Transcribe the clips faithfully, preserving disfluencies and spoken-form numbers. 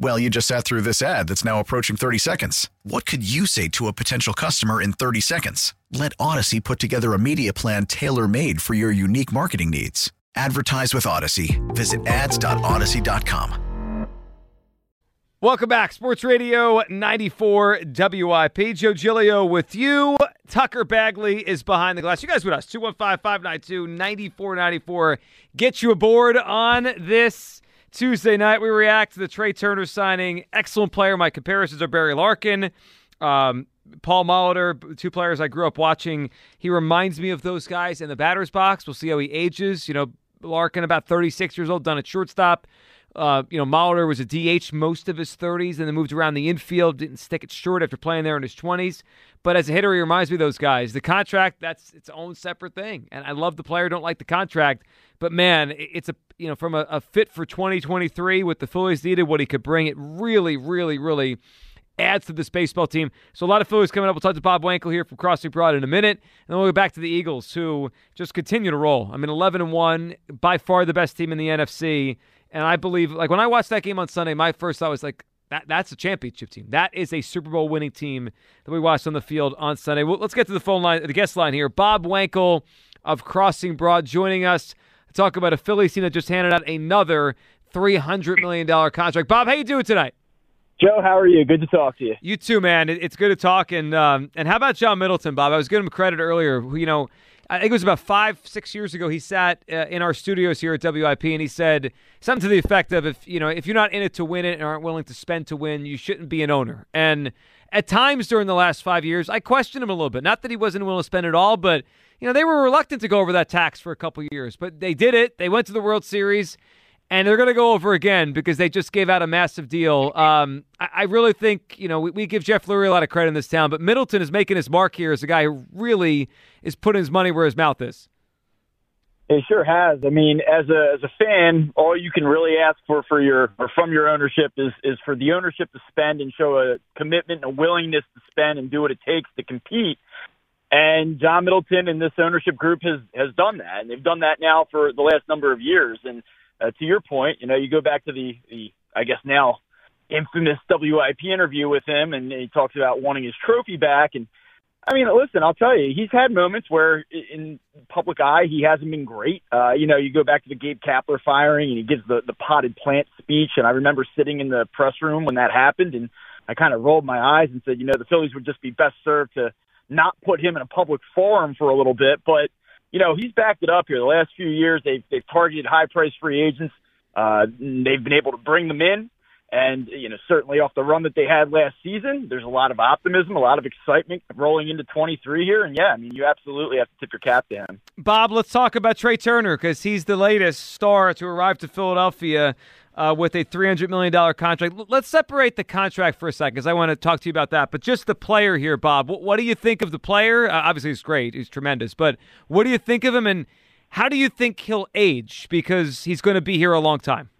Well, you just sat through this ad that's now approaching thirty seconds. What could you say to a potential customer in thirty seconds? Let Odyssey put together a media plan tailor-made for your unique marketing needs. Advertise with Odyssey. Visit ads dot odyssey dot com. Welcome back. Sports Radio ninety-four W I P. Joe Giglio with you. Tucker Bagley is behind the glass. You guys with us. two one five, five nine two, nine four nine four. Get you aboard on this Tuesday night. We react to the Trey Turner signing. Excellent player. My comparisons are Barry Larkin, um, Paul Molitor, two players I grew up watching. He reminds me of those guys in the batter's box. We'll see how he ages. You know, Larkin, about thirty-six years old, done at shortstop. Uh, you know, Molitor was a D H most of his thirties, and then moved around the infield, didn't stick it short after playing there in his twenties. But as a hitter, he reminds me of those guys. The contract, that's its own separate thing. And I love the player, don't like the contract. But, man, it's a you know, from a, a fit for twenty twenty-three with the Phillies needed, what he could bring, it really, really, really adds to this baseball team. So a lot of Phillies coming up. We'll talk to Bob Wankel here from Crossing Broad in a minute. And then we'll go back to the Eagles, who just continue to roll. I mean, eleven and one, by far the best team in the N F C. And I believe, like, when I watched that game on Sunday, my first thought was, like, that that's a championship team. That is a Super Bowl winning team that we watched on the field on Sunday. Well, let's get to the phone line, the guest line here. Bob Wankel of Crossing Broad joining us to talk about a Phillies team that just handed out another three hundred million dollars contract. Bob, how you doing tonight? Joe, how are you? Good to talk to you. You too, man. It's good to talk. And, um, and how about John Middleton, Bob? I was giving him credit earlier. You know, I think it was about five, six years ago, he sat uh, in our studios here at W I P, and he said something to the effect of, if you know, if you're not in it to win it and aren't willing to spend to win, you shouldn't be an owner. And at times during the last five years, I questioned him a little bit. Not that he wasn't willing to spend it all, but you know, they were reluctant to go over that tax for a couple of years. But they did it. They went to the World Series, and they're going to go over again because they just gave out a massive deal. Um, I, I really think, you know, we, we give Jeff Lurie a lot of credit in this town, but Middleton is making his mark here as a guy who really is putting his money where his mouth is. It sure has. I mean, as a as a fan, all you can really ask for for your or from your ownership is is for the ownership to spend and show a commitment and a willingness to spend and do what it takes to compete. And John Middleton and this ownership group has has done that, and they've done that now for the last number of years. And Uh, to your point, you know, you go back to the, the, I guess now, infamous W I P interview with him, and he talks about wanting his trophy back. And, I mean, listen, I'll tell you, he's had moments where in public eye he hasn't been great. Uh, you know, you go back to the Gabe Kapler firing, and he gives the, the potted plant speech. And I remember sitting in the press room when that happened, and I kind of rolled my eyes and said, you know, the Phillies would just be best served to not put him in a public forum for a little bit. But you know, he's backed it up here. The last few years, they've, they've targeted high-priced free agents. Uh, they've been able to bring them in. And, you know, certainly off the run that they had last season, there's a lot of optimism, a lot of excitement rolling into twenty-three here. And, yeah, I mean, you absolutely have to tip your cap to him. Bob, let's talk about Trey Turner because he's the latest star to arrive to Philadelphia uh, with a three hundred million dollars contract. Let's separate the contract for a second because I want to talk to you about that. But just the player here, Bob, what, what do you think of the player? Uh, obviously, he's great. He's tremendous. But what do you think of him, and how do you think he'll age because he's going to be here a long time?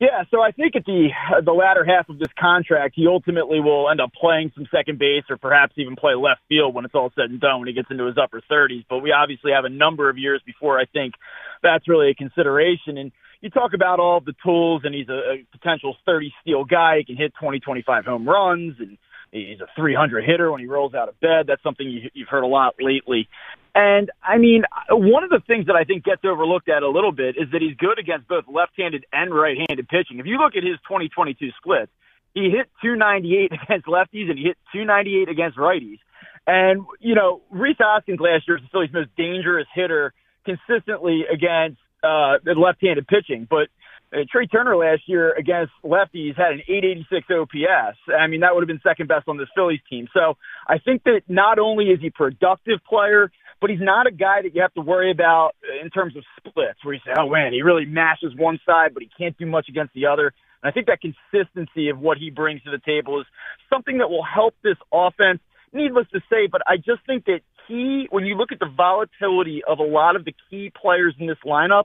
Yeah, so I think at the uh, the latter half of this contract, he ultimately will end up playing some second base or perhaps even play left field when it's all said and done when he gets into his upper thirties. But we obviously have a number of years before I think that's really a consideration. And you talk about all the tools, and he's a, a potential thirty-steal guy. He can hit twenty, twenty-five home runs, and he's a three hundred hitter when he rolls out of bed. That's something you, you've heard a lot lately. And, I mean, one of the things that I think gets overlooked at a little bit is that he's good against both left-handed and right-handed pitching. If you look at his twenty twenty-two splits, he hit two ninety-eight against lefties and he hit two ninety-eight against righties. And, you know, Reese Hoskins last year was the Phillies' most dangerous hitter consistently against uh, left-handed pitching. But Uh, Trey Turner last year against lefties had an eight eighty-six O P S. I mean, that would have been second best on this Phillies team. So I think that not only is he a productive player, but he's not a guy that you have to worry about in terms of splits where you say, oh, man, he really mashes one side, but he can't do much against the other. And I think that consistency of what he brings to the table is something that will help this offense, needless to say. But I just think that he, when you look at the volatility of a lot of the key players in this lineup,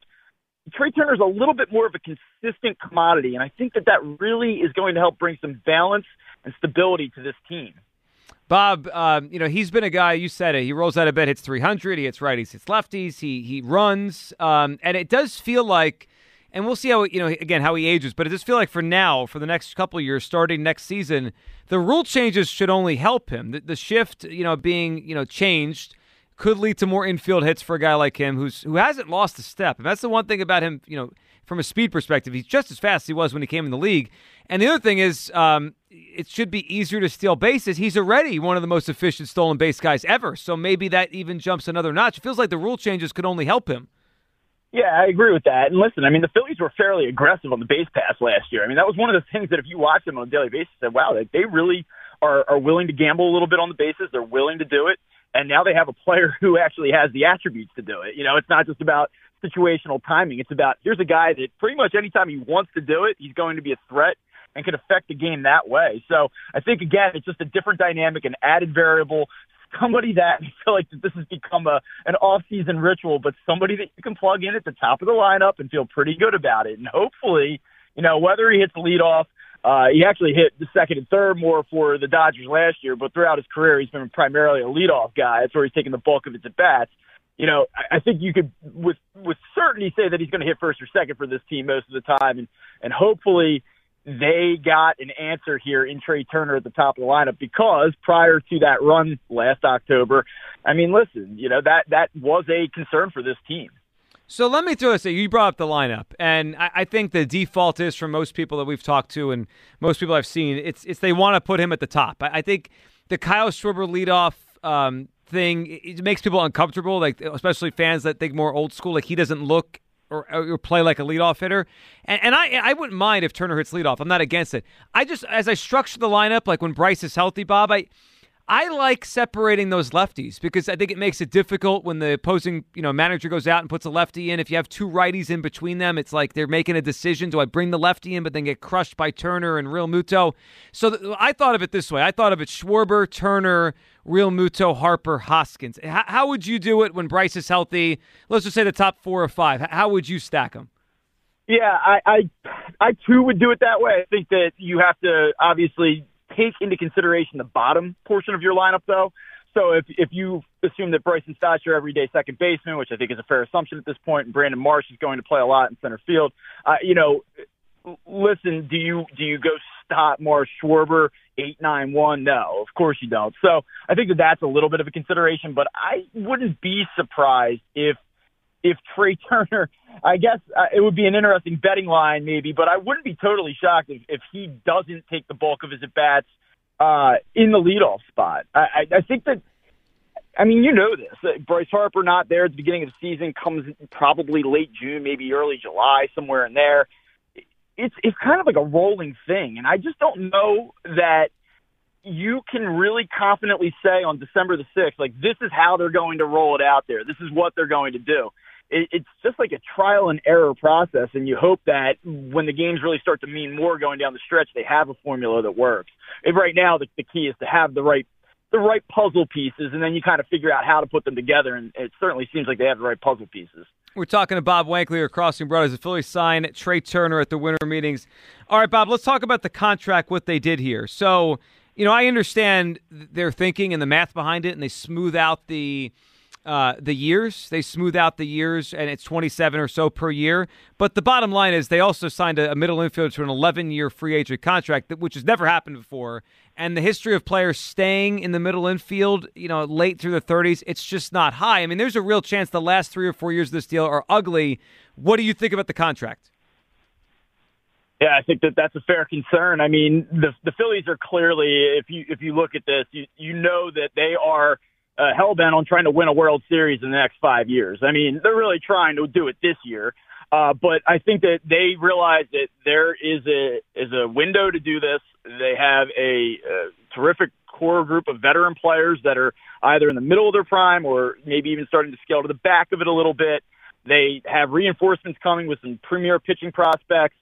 Trey Turner is a little bit more of a consistent commodity, and I think that that really is going to help bring some balance and stability to this team. Bob, um, you know, he's been a guy, you said it, he rolls out of bed, hits three hundred, he hits righties, hits lefties, he he runs, um, and it does feel like, and we'll see how, you know, again, how he ages, but it does feel like for now, for the next couple of years, starting next season, the rule changes should only help him. The, the shift, you know, being, you know, changed could lead to more infield hits for a guy like him who's who hasn't lost a step. And that's the one thing about him, you know, from a speed perspective. He's just as fast as he was when he came in the league. And the other thing is um, it should be easier to steal bases. He's already one of the most efficient stolen base guys ever, so maybe that even jumps another notch. It feels like the rule changes could only help him. Yeah, I agree with that. And listen, I mean, the Phillies were fairly aggressive on the base pass last year. I mean, that was one of the things that if you watch them on a daily basis, you said, wow, they, they really are, are willing to gamble a little bit on the bases. They're willing to do it. And now they have a player who actually has the attributes to do it. You know, it's not just about situational timing. It's about here's a guy that pretty much anytime he wants to do it, he's going to be a threat and can affect the game that way. So I think, again, it's just a different dynamic, an added variable, somebody that I feel like this has become a an off-season ritual, but somebody that you can plug in at the top of the lineup and feel pretty good about it. And hopefully, you know, whether he hits the leadoff, Uh, he actually hit the second and third more for the Dodgers last year, but throughout his career, he's been primarily a leadoff guy. That's where he's taking the bulk of his at-bats. You know, I, I think you could with with certainty say that he's going to hit first or second for this team most of the time, and, and hopefully they got an answer here in Trey Turner at the top of the lineup because prior to that run last October, I mean, listen, you know, that, that was a concern for this team. So let me throw this at you. You brought up the lineup, and I, I think the default is for most people that we've talked to and most people I've seen, it's it's they want to put him at the top. I, I think the Kyle Schwarber leadoff um, thing, it, it makes people uncomfortable, like especially fans that think more old school, like he doesn't look or, or play like a leadoff hitter. And, and I, I wouldn't mind if Turner hits leadoff. I'm not against it. I just, as I structure the lineup, like when Bryce is healthy, Bob, I – I like separating those lefties because I think it makes it difficult when the opposing, you know, manager goes out and puts a lefty in. If you have two righties in between them, it's like they're making a decision. Do I bring the lefty in but then get crushed by Turner and Real Muto? So th- I thought of it this way. I thought of it Schwarber, Turner, Real Muto, Harper, Hoskins. H- how would you do it when Bryce is healthy? Let's just say the top four or five. H- how would you stack them? Yeah, I, I, I too would do it that way. I think that you have to obviously – take into consideration the bottom portion of your lineup, though. So if if you assume that Bryson Stott's your everyday second baseman, which I think is a fair assumption at this point, and Brandon Marsh is going to play a lot in center field, uh, you know, listen, do you do you go Stott, Marsh, Schwarber, eight, nine, one? No, of course you don't. So I think that that's a little bit of a consideration, but I wouldn't be surprised if if Trey Turner, I guess uh, it would be an interesting betting line maybe, but I wouldn't be totally shocked if, if he doesn't take the bulk of his at-bats uh, in the leadoff spot. I, I, I think that, I mean, you know this. Uh, Bryce Harper not there at the beginning of the season comes probably late June, maybe early July, somewhere in there. It's it's kind of like a rolling thing, and I just don't know that you can really confidently say on December the sixth, like, this is how they're going to roll it out there. This is what they're going to do. It's just like a trial and error process, and you hope that when the games really start to mean more going down the stretch, they have a formula that works. And right now, the, the key is to have the right the right puzzle pieces, and then you kind of figure out how to put them together, and it certainly seems like they have the right puzzle pieces. We're talking to Bob Wankley of Crossing Brothers, the Phillies sign Trey Turner at the winter meetings. All right, Bob, let's talk about the contract, what they did here. So, you know, I understand their thinking and the math behind it, and they smooth out the – Uh, the years. They smooth out the years, and it's twenty-seven or so per year. But the bottom line is they also signed a, a middle infielder to an eleven-year free agent contract, that, which has never happened before. And the history of players staying in the middle infield, you know, late through the thirties, it's just not high. I mean, there's a real chance the last three or four years of this deal are ugly. What do you think about the contract? Yeah, I think that that's a fair concern. I mean, the the Phillies are clearly, if you if you look at this, you, you know that they are Uh, hell bent on trying to win a World Series in the next five years. I mean, they're really trying to do it this year. Uh, but I think that they realize that there is a is a window to do this. They have a, a terrific core group of veteran players that are either in the middle of their prime or maybe even starting to scale to the back of it a little bit. They have reinforcements coming with some premier pitching prospects.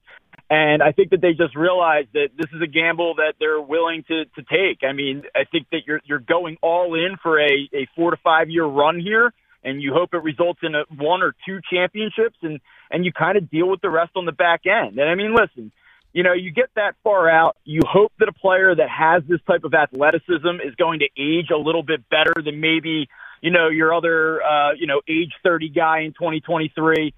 And I think that they just realized that this is a gamble that they're willing to, to take. I mean, I think that you're you're going all in for a, a four to five year run here, and you hope it results in a one or two championships, and, and you kind of deal with the rest on the back end. And I mean, listen, you know, you get that far out, you hope that a player that has this type of athleticism is going to age a little bit better than maybe, you know, your other, uh, you know, age thirty guy in twenty twenty-three.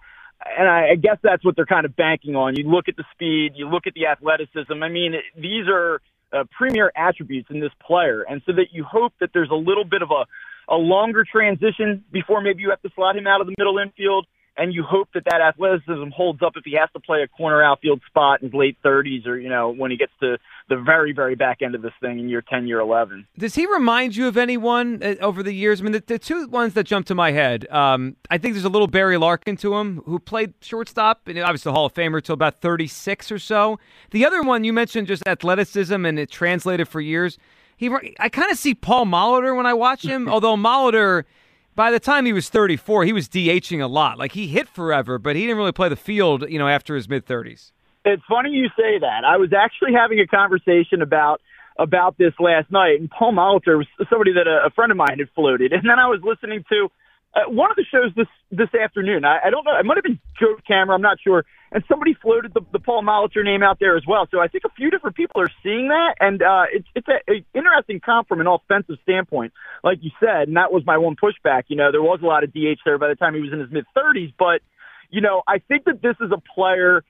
And I guess that's what they're kind of banking on. You look at the speed, you look at the athleticism. I mean, these are uh, premier attributes in this player. And so that you hope that there's a little bit of a, a longer transition before maybe you have to slot him out of the middle infield. And you hope that that athleticism holds up if he has to play a corner outfield spot in his late thirties or, you know, when he gets to the very, very back end of this thing in year ten, year eleven. Does he remind you of anyone over the years? I mean, the, the two ones that jump to my head, um, I think there's a little Barry Larkin to him who played shortstop and obviously the Hall of Famer till about thirty-six or so. The other one you mentioned just athleticism and it translated for years. He, I kind of see Paul Molitor when I watch him, although Molitor – by the time he was thirty-four, he was D H ing a lot. Like, he hit forever, but he didn't really play the field, you know, after his mid-thirties. It's funny you say that. I was actually having a conversation about about this last night, and Paul Molitor was somebody that a, a friend of mine had floated. And then I was listening to uh, one of the shows this, this afternoon. I, I don't know. It might have been Joe Camera. I'm not sure. And somebody floated the, the Paul Molitor name out there as well. So I think a few different people are seeing that, and uh, it's it's an interesting comp from an offensive standpoint, like you said. And that was my one pushback. You know, there was a lot of D H there by the time he was in his mid thirties. But you know, I think that this is a player,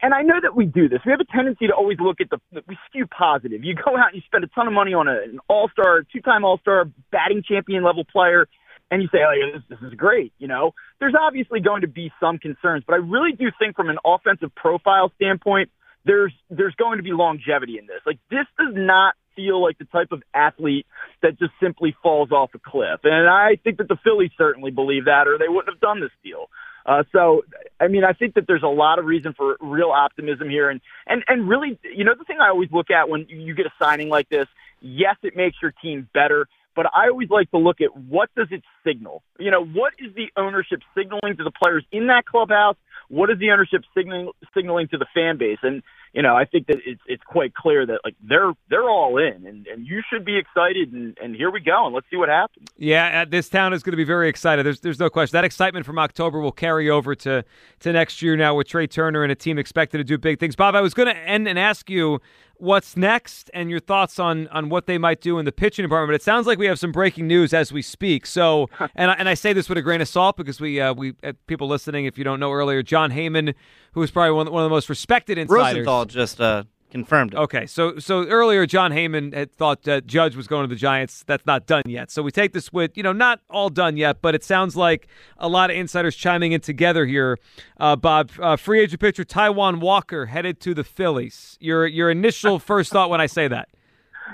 and I know that we do this. We have a tendency to always look at the we skew positive. You go out and you spend a ton of money on a, an all-star, two-time all-star, batting champion level player. And you say, oh, yeah, this, this is great, you know. There's obviously going to be some concerns, but I really do think from an offensive profile standpoint, there's there's going to be longevity in this. Like, this does not feel like the type of athlete that just simply falls off a cliff. And I think that the Phillies certainly believe that, or they wouldn't have done this deal. Uh, so, I mean, I think that there's a lot of reason for real optimism here. And, and, and really, you know, the thing I always look at when you get a signing like this, yes, it makes your team better, but I always like to look at what does it signal? You know, what is the ownership signaling to the players in that clubhouse? What is the ownership signaling signaling to the fan base? And, you know, I think that it's it's quite clear that, like, they're they're all in, and, and you should be excited, and, and here we go, and let's see what happens. Yeah, this town is going to be very excited. There's there's no question. That excitement from October will carry over to, to next year now with Trey Turner and a team expected to do big things. Bob, I was going to end and ask you, what's next and your thoughts on, on what they might do in the pitching department. It sounds like we have some breaking news as we speak. So, and I, and I say this with a grain of salt because we uh, we uh, people listening, if you don't know earlier, John Heyman, who is probably one, one of the most respected insiders. Rosenthal just uh, confirmed it. Okay, so so earlier John Heyman had thought uh, Judge was going to the Giants. That's not done yet. So we take this with, you know, not all done yet, but it sounds like a lot of insiders chiming in together here. Uh, Bob, uh, free agent pitcher Taijuan Walker headed to the Phillies. Your your initial first thought when I say that?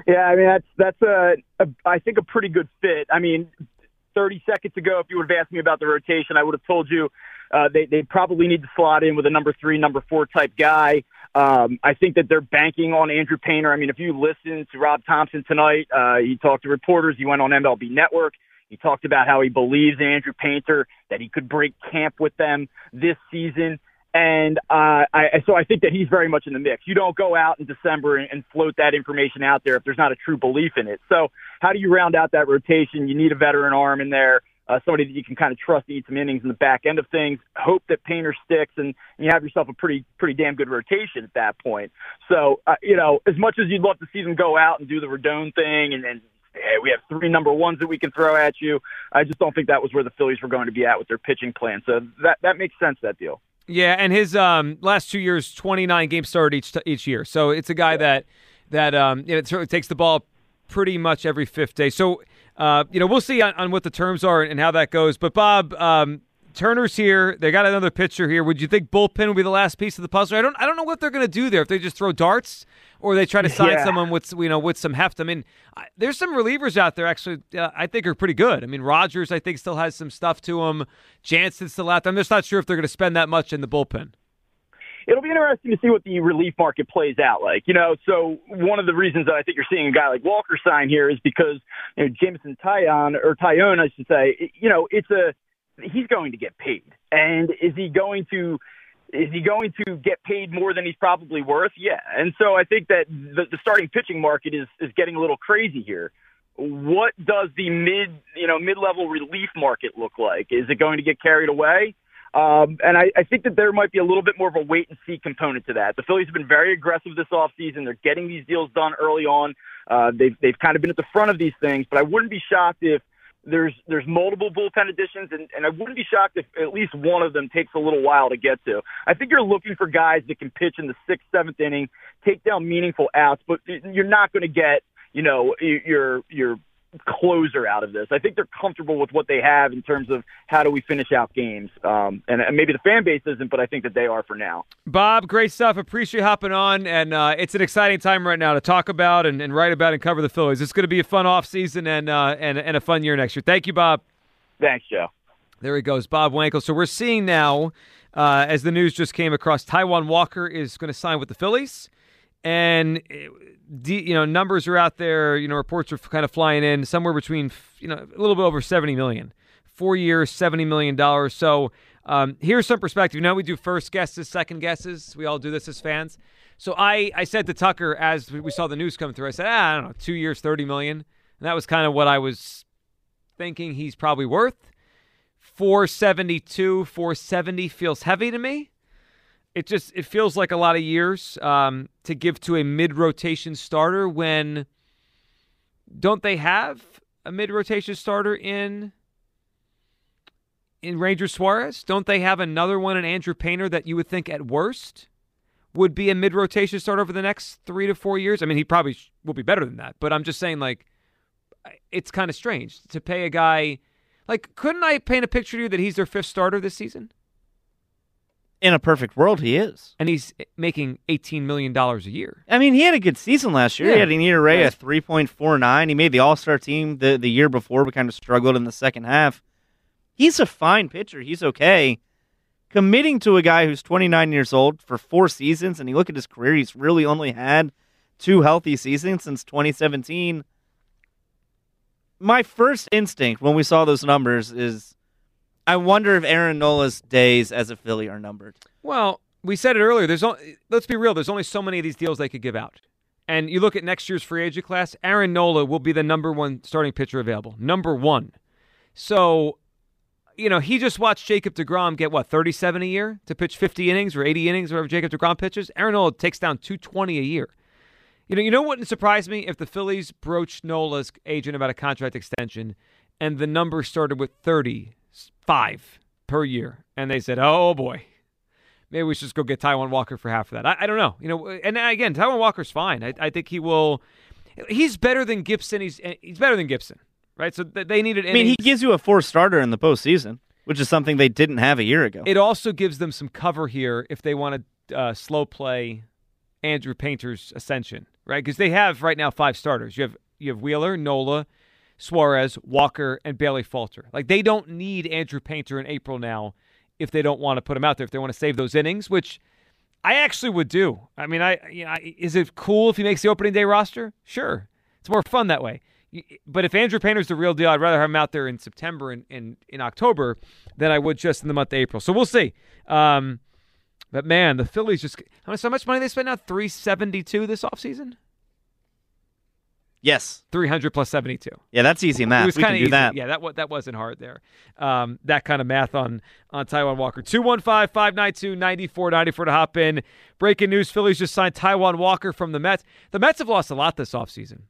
Yeah, I mean, that's, that's a, a, I think, a pretty good fit. I mean, thirty seconds ago, if you would have asked me about the rotation, I would have told you uh, they, they probably need to slot in with a number three, number four type guy. Um, I think that they're banking on Andrew Painter. I mean, if you listen to Rob Thompson tonight, uh, he talked to reporters. He went on M L B Network. He talked about how he believes in Andrew Painter, that he could break camp with them this season. And uh, I, so I think that he's very much in the mix. You don't go out in December and, and float that information out there if there's not a true belief in it. So how do you round out that rotation? You need a veteran arm in there, uh, somebody that you can kind of trust to eat some innings in the back end of things, hope that Painter sticks, and, and you have yourself a pretty pretty damn good rotation at that point. So, uh, you know, as much as you'd love to see them go out and do the Rodon thing and then, hey, we have three number ones that we can throw at you, I just don't think that was where the Phillies were going to be at with their pitching plan. So that, that makes sense, that deal. Yeah, and his um, last two years, twenty-nine games started each t- each year. So it's a guy yeah. that that um, you know, it certainly takes the ball pretty much every fifth day. So uh, you know, we'll see on, on what the terms are and how that goes. But Bob, um, Turner's here. They got another pitcher here. Would you think bullpen would be the last piece of the puzzle? I don't. I don't know what they're going to do there. If they just throw darts or they try to sign yeah. someone with you know with some heft. I mean, I, there's some relievers out there actually. Uh, I think are pretty good. I mean, Rogers I think still has some stuff to him. Jansen's still out there. I'm just not sure if they're going to spend that much in the bullpen. It'll be interesting to see what the relief market plays out like. You know, so one of the reasons that I think you're seeing a guy like Walker sign here is because you know, Jameson Taijuan, or Taijuan, I should say, you know, it's a he's going to get paid. And is he going to is he going to get paid more than he's probably worth? Yeah. And so I think that the, the starting pitching market is is getting a little crazy here. What does the mid you know mid-level relief market look like? Is it going to get carried away? Um, and I, I think that there might be a little bit more of a wait-and-see component to that. The Phillies have been very aggressive this offseason. They're getting these deals done early on. Uh, they've, they've kind of been at the front of these things. But I wouldn't be shocked if there's there's multiple bullpen additions, and, and I wouldn't be shocked if at least one of them takes a little while to get to. I think you're looking for guys that can pitch in the sixth, seventh inning, take down meaningful outs, but you're not going to get, you know, your your – closer out of this. I think they're comfortable with what they have in terms of how do we finish out games. Um, and, and maybe the fan base isn't, but I think that they are for now. Bob, great stuff. Appreciate you hopping on. And uh, it's an exciting time right now to talk about and, and write about and cover the Phillies. It's going to be a fun offseason and, uh, and, and a fun year next year. Thank you, Bob. Thanks, Joe. There he goes, Bob Wankel. So we're seeing now, uh, as the news just came across, Taijuan Walker is going to sign with the Phillies. And, you know, numbers are out there. You know, reports are kind of flying in somewhere between, you know, a little bit over seventy million dollars. Four years, seventy million dollars. So um, here's some perspective. You know, we do first guesses, second guesses. We all do this as fans. So I, I said to Tucker as we saw the news come through, I said, ah, I don't know, two years, thirty million dollars. And that was kind of what I was thinking he's probably worth. four seventy-two, four seventy feels heavy to me. It just it feels like a lot of years um, to give to a mid-rotation starter when don't they have a mid-rotation starter in in Ranger Suarez? Don't they have another one in Andrew Painter that you would think at worst would be a mid-rotation starter over the next three to four years? I mean, he probably will be better than that, but I'm just saying, like, it's kind of strange to pay a guy. Like, couldn't I paint a picture to you that he's their fifth starter this season? In a perfect world, he is. And he's making eighteen million dollars a year. I mean, he had a good season last year. Yeah. He had an E R A of three point four nine. He made the All-Star team the, the year before, but kind of struggled in the second half. He's a fine pitcher. He's okay. Committing to a guy who's twenty-nine years old for four seasons, and you look at his career, he's really only had two healthy seasons since twenty seventeen. My first instinct when we saw those numbers is, I wonder if Aaron Nola's days as a Philly are numbered. Well, we said it earlier. There's only, let's be real. There's only so many of these deals they could give out. And you look at next year's free agent class, Aaron Nola will be the number one starting pitcher available. Number one. So, you know, he just watched Jacob deGrom get, what, thirty-seven a year to pitch fifty innings or eighty innings, whatever Jacob deGrom pitches? Aaron Nola takes down two twenty a year. You know, you know what wouldn't surprise me if the Phillies broached Nola's agent about a contract extension and the number started with thirty. Five per year. And they said, oh, boy, maybe we should just go get Taijuan Walker for half of that. I, I don't know. You know, and again, Taijuan Walker's fine. I, I think he will. He's better than Gibson. He's he's better than Gibson, right? So they needed. I mean, he gives you a four starter in the postseason, which is something they didn't have a year ago. It also gives them some cover here if they want to uh, slow play Andrew Painter's ascension, right? Because they have right now five starters. You have you have Wheeler, Nola, Suarez, Walker, and Bailey Falter. Like, they don't need Andrew Painter in April now if they don't want to put him out there, if they want to save those innings, which I actually would do. I mean, I, you know, I is it cool if he makes the opening day roster? Sure. It's more fun that way. But if Andrew Painter's the real deal, I'd rather have him out there in September and, and in October than I would just in the month of April. So we'll see. Um, but, man, the Phillies just – how much money they spent now? three seventy-two this offseason? Yes. three hundred plus seventy-two. Yeah, that's easy math. It was we can do easy. That. Yeah, that, that wasn't hard there. Um, that kind of math on, on Taijuan Walker. two one five, five nine two, nine four nine four to hop in. Breaking news, Phillies just signed Taijuan Walker from the Mets. The Mets have lost a lot this offseason.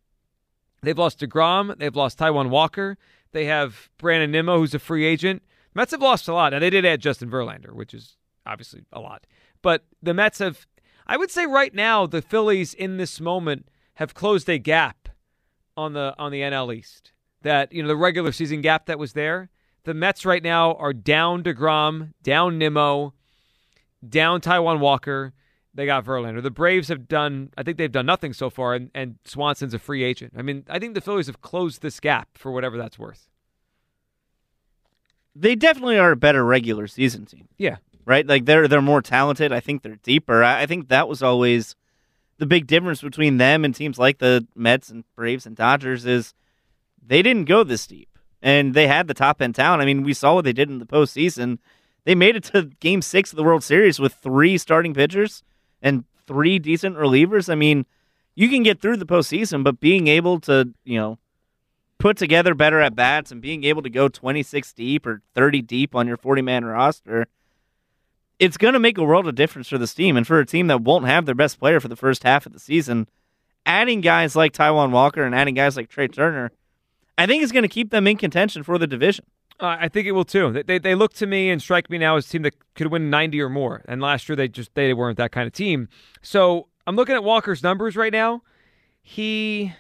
They've lost DeGrom. They've lost Taijuan Walker. They have Brandon Nimmo, who's a free agent. The Mets have lost a lot. Now, they did add Justin Verlander, which is obviously a lot. But the Mets have, I would say right now, the Phillies in this moment have closed a gap on the on the N L East, that, you know, the regular season gap that was there, the Mets right now are down DeGrom, down Nimmo, down Taijuan Walker. They got Verlander. The Braves have done, I think they've done nothing so far, and, and Swanson's a free agent. I mean, I think the Phillies have closed this gap for whatever that's worth. They definitely are a better regular season team. Yeah. Right? Like, they're they're more talented. I think they're deeper. I, I think that was always the big difference between them and teams like the Mets and Braves and Dodgers is they didn't go this deep. And they had the top-end talent. I mean, we saw what they did in the postseason. They made it to Game six of the World Series with three starting pitchers and three decent relievers. I mean, you can get through the postseason, but being able to, you know, put together better at-bats and being able to go twenty-six deep or thirty deep on your forty-man roster, it's going to make a world of difference for this team. And for a team that won't have their best player for the first half of the season, adding guys like Taijuan Walker and adding guys like Trey Turner, I think it's going to keep them in contention for the division. Uh, I think it will too. They, they they look to me and strike me now as a team that could win ninety or more. And last year they just they weren't that kind of team. So I'm looking at Walker's numbers right now. He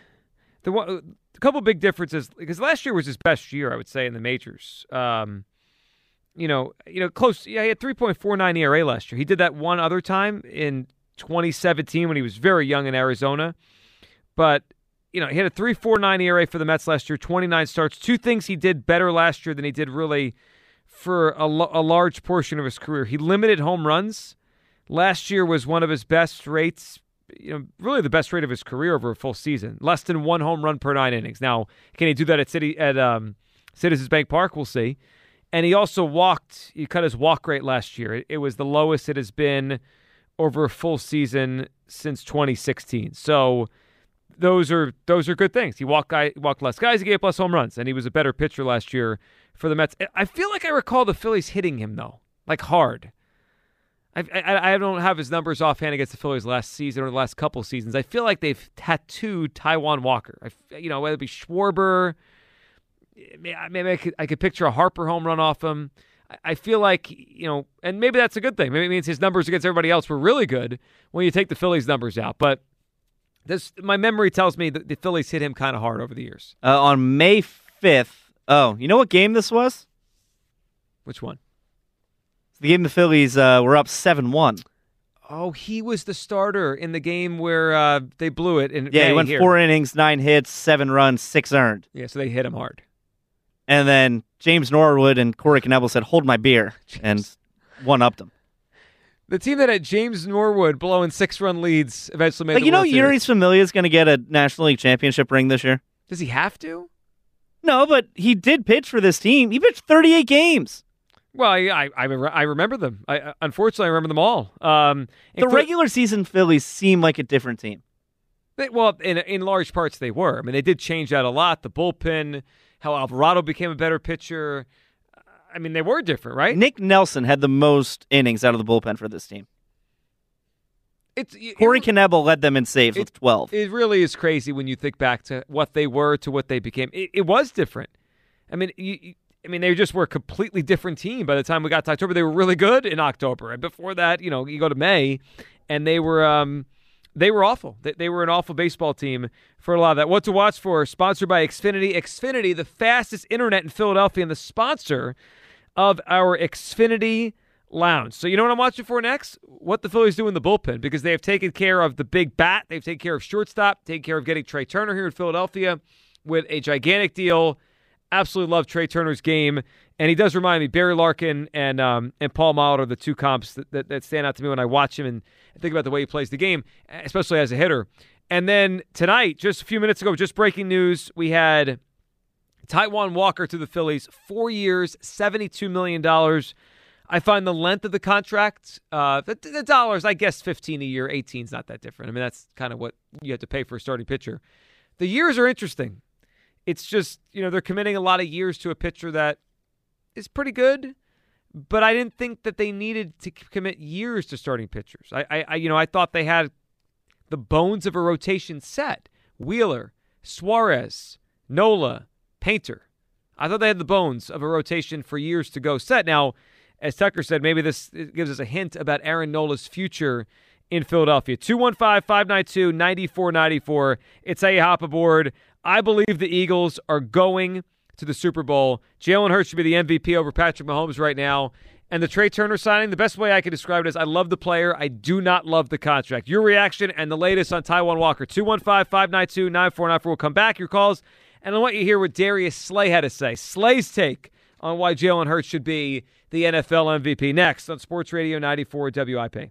the a couple big differences because last year was his best year, I would say, in the majors. Um, you know, you know, close. Yeah, he had three point four nine E R A last year. He did that one other time in twenty seventeen when he was very young in Arizona, but. You know, he had a three point four nine E R A for the Mets last year, twenty-nine starts. Two things he did better last year than he did really for a, l- a large portion of his career. He limited home runs. Last year was one of his best rates, you know, really the best rate of his career over a full season. Less than one home run per nine innings. Now, can he do that at City at um, Citizens Bank Park? We'll see. And he also walked. He cut his walk rate last year. It, it was the lowest it has been over a full season since twenty sixteen. So. Those are those are good things. He walked guy walked less guys. He gave up less home runs, and he was a better pitcher last year for the Mets. I feel like I recall the Phillies hitting him though, like hard. I I, I don't have his numbers offhand against the Phillies last season or the last couple seasons. I feel like they've tattooed Taijuan Walker. I, you know, whether it be Schwarber, maybe I could I could picture a Harper home run off him. I feel like, you know, and maybe that's a good thing. Maybe it means his numbers against everybody else were really good when you take the Phillies numbers out, but. This, my memory tells me that the Phillies hit him kind of hard over the years. Uh, on May fifth, oh, you know what game this was? Which one? It's the game the Phillies uh, were up seven one. Oh, he was the starter in the game where uh, they blew it. In, yeah, May he went here. Four innings, nine hits, seven runs, six earned. Yeah, so they hit him hard. And then James Norwood and Corey Knebel said, hold my beer, James. And one-upped him. The team that had James Norwood blowing six-run leads eventually made like, the World Series. You know Yuri's Familia is going to get a National League Championship ring this year? Does he have to? No, but he did pitch for this team. He pitched thirty-eight games. Well, I I, I remember them. I Unfortunately, I remember them all. Um, the regular season Phillies seem like a different team. They, well, in in large parts they were. I mean, they did change that a lot. The bullpen, how Alvarado became a better pitcher. I mean, they were different, right? Nick Nelson had the most innings out of the bullpen for this team. It's it, Corey Knebel led them in saves it, with twelve. It really is crazy when you think back to what they were to what they became. It, it was different. I mean, you, you, I mean, they just were a completely different team by the time we got to October. They were really good in October, and before that, you know, you go to May, and they were um, they were awful. They, they were an awful baseball team for a lot of that. What to watch for? Sponsored by Xfinity. Xfinity, the fastest internet in Philadelphia, and the sponsor of our Xfinity Lounge. So you know what I'm watching for next? What the Phillies do in the bullpen, because they have taken care of the big bat. They've taken care of shortstop, taken care of getting Trey Turner here in Philadelphia with a gigantic deal. Absolutely love Trey Turner's game. And he does remind me, Barry Larkin and um, and Paul Molitor are the two comps that, that, that stand out to me when I watch him and think about the way he plays the game, especially as a hitter. And then tonight, just a few minutes ago, just breaking news, we had Taijuan Walker to the Phillies, four years, seventy-two million dollars. I find the length of the contract, uh, the, the dollars, I guess fifteen a year, eighteen is not that different. I mean, that's kind of what you have to pay for a starting pitcher. The years are interesting. It's just, you know, they're committing a lot of years to a pitcher that is pretty good, but I didn't think that they needed to commit years to starting pitchers. I, I, I you know, I thought they had the bones of a rotation set. Wheeler, Suarez, Nola, Painter. I thought they had the bones of a rotation for years to go set. Now, as Tucker said, maybe this gives us a hint about Aaron Nola's future in Philadelphia. two one five, five nine two, nine four nine four. It's how you hop aboard. I believe the Eagles are going to the Super Bowl. Jalen Hurts should be the M V P over Patrick Mahomes right now. And the Trey Turner signing, the best way I can describe it is I love the player. I do not love the contract. Your reaction and the latest on Taijuan Walker. two one five, five nine two, nine four nine four. We'll come back. Your calls. And I want you to hear what Darius Slay had to say. Slay's take on why Jalen Hurts should be the N F L M V P. Next on Sports Radio ninety-four W I P.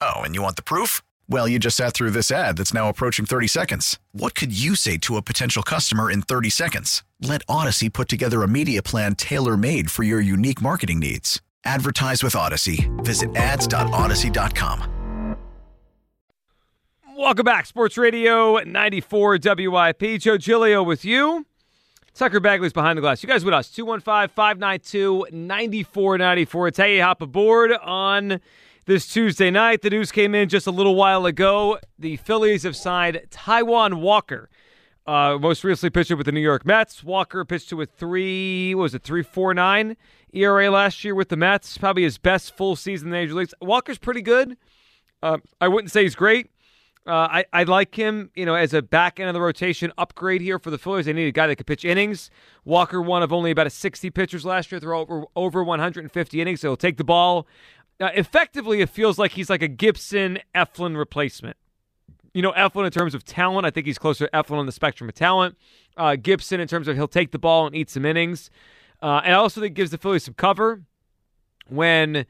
Oh, and you want the proof? Well, you just sat through this ad that's now approaching thirty seconds. What could you say to a potential customer in thirty seconds? Let Odyssey put together a media plan tailor-made for your unique marketing needs. Advertise with Odyssey. Visit ads dot odyssey dot com. Welcome back. Sports Radio ninety-four W I P. Joe Giglio with you. Tucker Bagley's behind the glass. You guys with us. two one five, five nine two, nine four nine four. It's how you hop aboard on this Tuesday night. The news came in just a little while ago. The Phillies have signed Taijuan Walker. Uh, most recently pitched with the New York Mets. Walker pitched to a three, what was it, three point four nine E R A last year with the Mets. Probably his best full season in the major leagues. Walker's pretty good. Uh, I wouldn't say he's great. Uh, I, I like him, you know, as a back end of the rotation upgrade here for the Phillies. They need a guy that could pitch innings. Walker, one of only about sixty pitchers last year, throw over, over one hundred fifty innings, so he'll take the ball. Uh, effectively, it feels like he's like a Gibson Eflin replacement. You know, Eflin in terms of talent, I think he's closer to Eflin on the spectrum of talent. Uh, Gibson in terms of he'll take the ball and eat some innings. Uh, and I also think it gives the Phillies some cover when,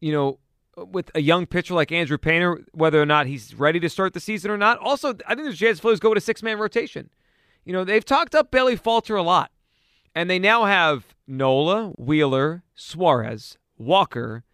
you know, with a young pitcher like Andrew Painter, whether or not he's ready to start the season or not. Also, I think the Jazz Phillies go with a six-man rotation. You know, they've talked up Bailey Falter a lot. And they now have Nola, Wheeler, Suarez, Walker,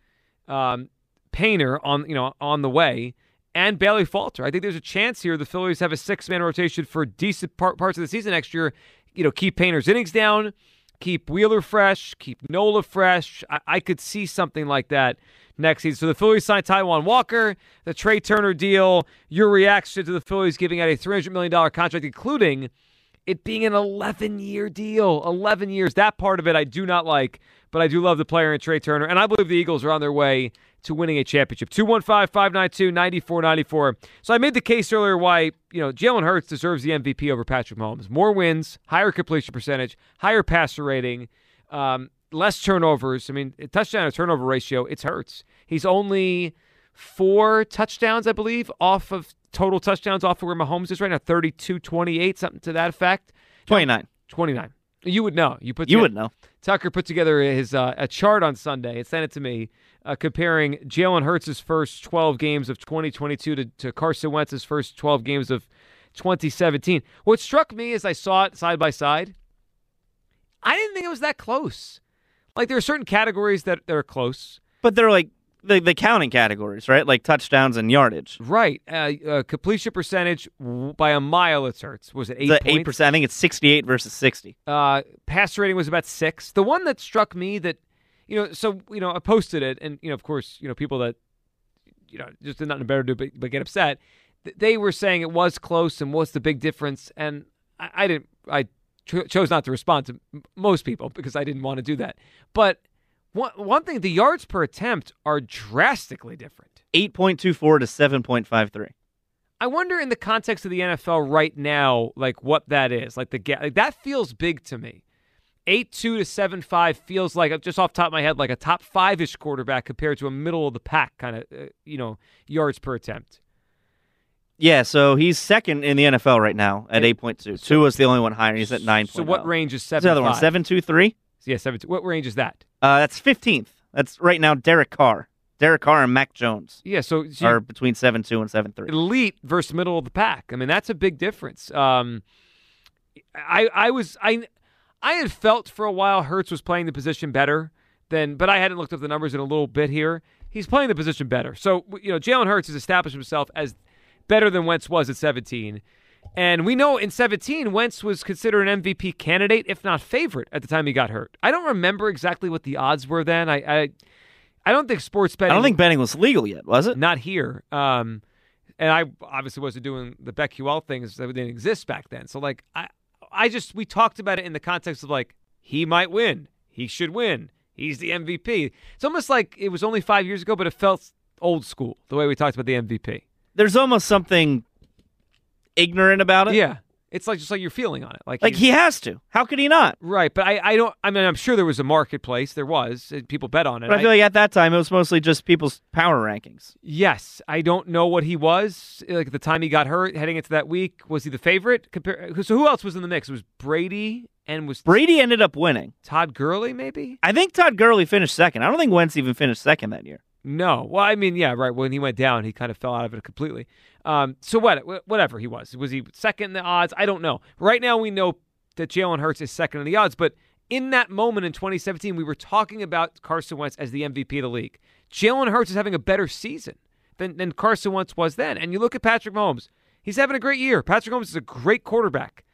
um, Painter on, you know, on the way, and Bailey Falter. I think there's a chance here the Phillies have a six-man rotation for decent par- parts of the season next year. You know, keep Painter's innings down, keep Wheeler fresh, keep Nola fresh. I, I could see something like that next season. So the Phillies signed Taijuan Walker, the Trey Turner deal. Your reaction to the Phillies giving out a three hundred million dollars contract, including it being an eleven-year deal. eleven years. That part of it I do not like, but I do love the player in Trey Turner, and I believe the Eagles are on their way to winning a championship. two one five, five nine two, nine four nine four. So I made the case earlier why, you know, Jalen Hurts deserves the M V P over Patrick Mahomes. More wins, higher completion percentage, higher passer rating, um, less turnovers. I mean, touchdown to turnover ratio, it's Hurts. He's only four touchdowns, I believe, off of total touchdowns off of where Mahomes is right now, thirty-two twenty-eight, something to that effect. twenty-nine. twenty-nine. You would know. You put together, you would know. Tucker put together his uh, a chart on Sunday and sent it to me, uh, comparing Jalen Hurts' first twelve games of twenty twenty-two to, to Carson Wentz's first twelve games of twenty seventeen. What struck me as I saw it side by side, I didn't think it was that close. Like, there are certain categories that, that are close. But they're like the, the counting categories, right? Like touchdowns and yardage. Right. Uh, uh, completion percentage by a mile, it's Hurts. Was it eight points? eight percent. I think it's sixty-eight versus sixty. Uh, pass rating was about six. The one that struck me that, you know, so, you know, I posted it, and, you know, of course, you know, people that, you know, just did nothing better to do but, but get upset, they were saying it was close and what's the big difference, and I, I didn't, I cho- chose not to respond to m- most people because I didn't want to do that. But One one thing, the yards per attempt are drastically different. eight point two four to seven point five three. I wonder in the context of the N F L right now, like what that is, like the like that feels big to me. eight two to seven five feels like, just off the top of my head, like a top five-ish quarterback compared to a middle-of-the-pack kind of, uh, you know, yards per attempt. Yeah, so he's second in the N F L right now at yeah. eight point two. So, Tua's the only one higher. He's at nine point oh. So what range is seven? The other one, seven two three? Yeah, seven two. What range is that? Uh, that's fifteenth. That's right now Derek Carr. Derek Carr and Mac Jones yeah, so, so are between seven two and seven three. Elite versus middle of the pack. I mean, that's a big difference. Um, I I was I I had felt for a while Hurts was playing the position better than, but I hadn't looked up the numbers in a little bit here. He's playing the position better. So, you know, Jalen Hurts has established himself as better than Wentz was at seventeen. And we know in seventeen, Wentz was considered an M V P candidate, if not favorite, at the time he got hurt. I don't remember exactly what the odds were then. I I, I don't think sports betting... I don't think betting was legal yet, was it? Not here. Um, and I obviously wasn't doing the BetQL things that didn't exist back then. So, like, I I just... We talked about it in the context of, like, he might win. He should win. He's the M V P. It's almost like it was only five years ago, but it felt old school, the way we talked about the M V P. There's almost something... ignorant about it. Yeah, it's like just like you're feeling on it. Like, like he has to. How could he not? Right, but I, I don't. I mean, I'm sure there was a marketplace. There was people bet on it. But I feel I, like at that time it was mostly just people's power rankings. Yes, I don't know what he was like at the time he got hurt. Heading into that week, was he the favorite? Compar- so who else was in the mix? It was Brady and was Brady ended up winning. Todd Gurley, maybe. I think Todd Gurley finished second. I don't think Wentz even finished second that year. No. Well, I mean, yeah, right. When he went down, he kind of fell out of it completely. Um, so what? whatever he was. Was he second in the odds? I don't know. Right now we know that Jalen Hurts is second in the odds, but in that moment in twenty seventeen, we were talking about Carson Wentz as the M V P of the league. Jalen Hurts is having a better season than, than Carson Wentz was then. And you look at Patrick Mahomes. He's having a great year. Patrick Mahomes is a great quarterback.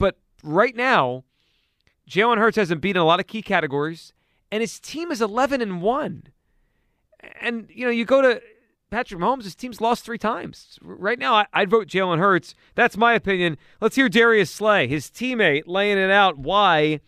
But right now, Jalen Hurts hasn't beaten a lot of key categories, and his team is eleven and one. And, you know, you go to Patrick Mahomes, his team's lost three times. Right now, I'd vote Jalen Hurts. That's my opinion. Let's hear Darius Slay, his teammate, laying it out why